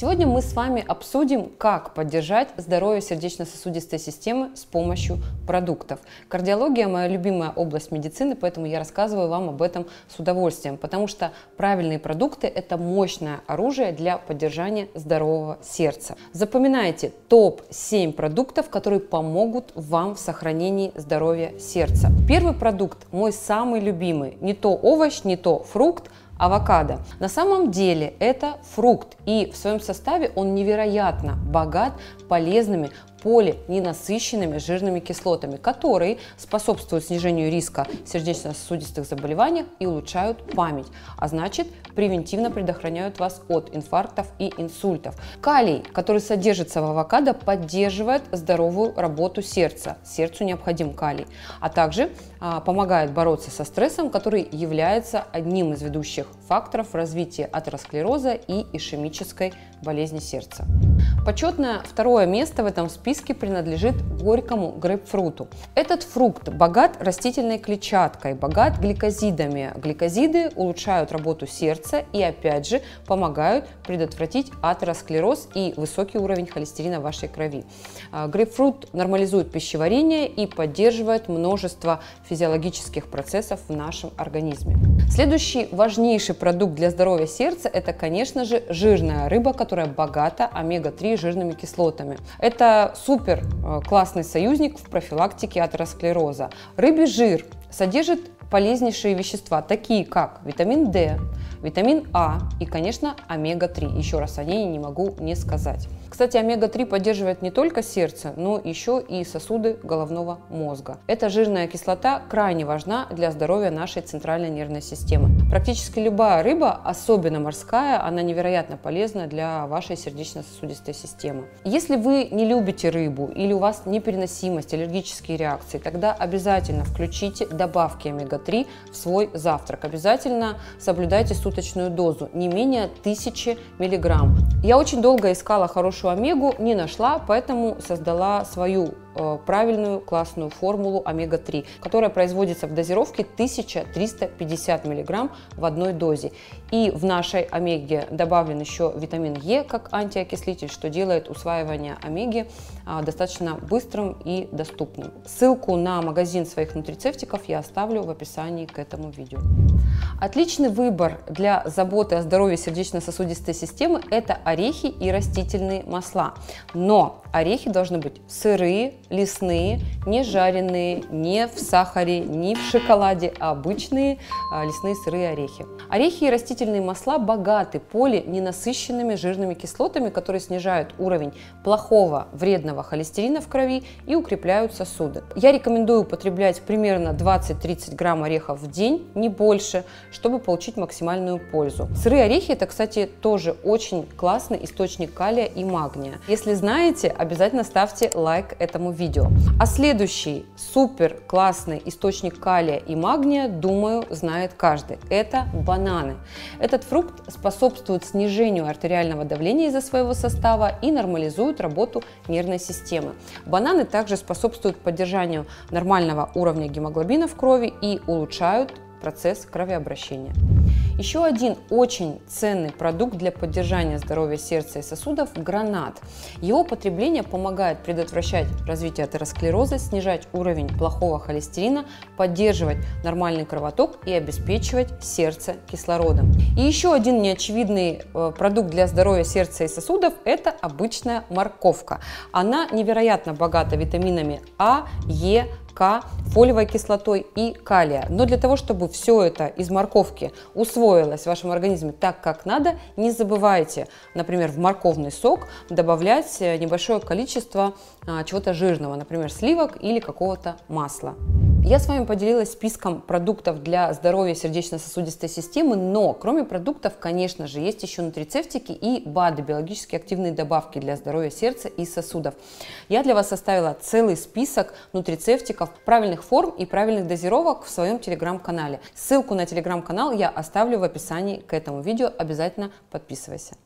Сегодня мы с вами обсудим, как поддержать здоровье сердечно-сосудистой системы с помощью продуктов. Кардиология – моя любимая область медицины, поэтому я рассказываю вам об этом с удовольствием, потому что правильные продукты – это мощное оружие для поддержания здорового сердца. Запоминайте топ-7 продуктов, которые помогут вам в сохранении здоровья сердца. Первый продукт – мой самый любимый. Не то овощ, не то фрукт. Авокадо. На самом деле это фрукт, и в своем составе он невероятно богат полезными полиненасыщенными жирными кислотами, которые способствуют снижению риска сердечно-сосудистых заболеваний и улучшают память, а значит превентивно предохраняют вас от инфарктов и инсультов. Калий, который содержится в авокадо, поддерживает здоровую работу сердца, сердцу необходим калий, а также помогает бороться со стрессом, который является одним из ведущих факторов развития атеросклероза и ишемической болезни сердца. Почетное второе место в этом списке принадлежит горькому грейпфруту. Этот фрукт богат растительной клетчаткой, богат гликозидами. Гликозиды улучшают работу сердца и, опять же, помогают предотвратить атеросклероз и высокий уровень холестерина в вашей крови. Грейпфрут нормализует пищеварение и поддерживает множество физиологических процессов в нашем организме. Следующий важнейший продукт для здоровья сердца – это, конечно же, жирная рыба, которая богата омега-3 жирными кислотами. Это супер классный союзник в профилактике атеросклероза. Рыбий жир содержит полезнейшие вещества, такие как витамин D, витамин А и, конечно, омега-3. Еще раз о ней не могу не сказать. Кстати, омега-3 поддерживает не только сердце, но еще и сосуды головного мозга. Эта жирная кислота крайне важна для здоровья нашей центральной нервной системы. Практически любая рыба, особенно морская, она невероятно полезна для вашей сердечно-сосудистой системы. Если вы не любите рыбу или у вас непереносимость, аллергические реакции, тогда обязательно включите добавки омега-3 в свой завтрак. Обязательно соблюдайте суточную дозу, не менее 1000 миллиграмм. Я очень долго искала хорошую омегу, не нашла, поэтому создала свою правильную классную формулу омега-3, которая производится в дозировке 1350 мг в одной дозе. И в нашей омеге добавлен еще витамин Е как антиокислитель, что делает усваивание омеги достаточно быстрым и доступным. Ссылку на магазин своих нутрицевтиков я оставлю в описании к этому видео. Отличный выбор для заботы о здоровье сердечно-сосудистой системы – это орехи и растительные масла. Но орехи должны быть сырые, лесные, не жареные, не в сахаре, не в шоколаде, а обычные лесные сырые орехи. Орехи и растительные масла богаты полиненасыщенными жирными кислотами, которые снижают уровень плохого, вредного холестерина в крови и укрепляют сосуды. Я рекомендую употреблять примерно 20-30 грамм орехов в день, не больше, чтобы получить максимальную пользу. Сырые орехи – это, кстати, тоже очень классный источник калия и магния. Если знаете, обязательно ставьте лайк этому видео. А следующий супер классный источник калия и магния, думаю, знает каждый. Это бананы. Этот фрукт способствует снижению артериального давления из-за своего состава и нормализует работу нервной системы. Бананы также способствуют поддержанию нормального уровня гемоглобина в крови и улучшают процесс кровообращения. Еще один очень ценный продукт для поддержания здоровья сердца и сосудов – гранат. Его потребление помогает предотвращать развитие атеросклероза, снижать уровень плохого холестерина, поддерживать нормальный кровоток и обеспечивать сердце кислородом. И еще один неочевидный продукт для здоровья сердца и сосудов – это обычная морковка. Она невероятно богата витаминами А, Е, фолиевой кислотой и калия. Но для того, чтобы все это из морковки усвоилось в вашем организме так, как надо, не забывайте, например, в морковный сок добавлять небольшое количество чего-то жирного, например, сливок или какого-то масла. Я с вами поделилась списком продуктов для здоровья сердечно-сосудистой системы, но кроме продуктов, конечно же, есть еще нутрицевтики и БАДы, биологически активные добавки для здоровья сердца и сосудов. Я для вас составила целый список нутрицевтиков правильных форм и правильных дозировок в своем телеграм-канале. Ссылку на телеграм-канал я оставлю в описании к этому видео, обязательно подписывайся.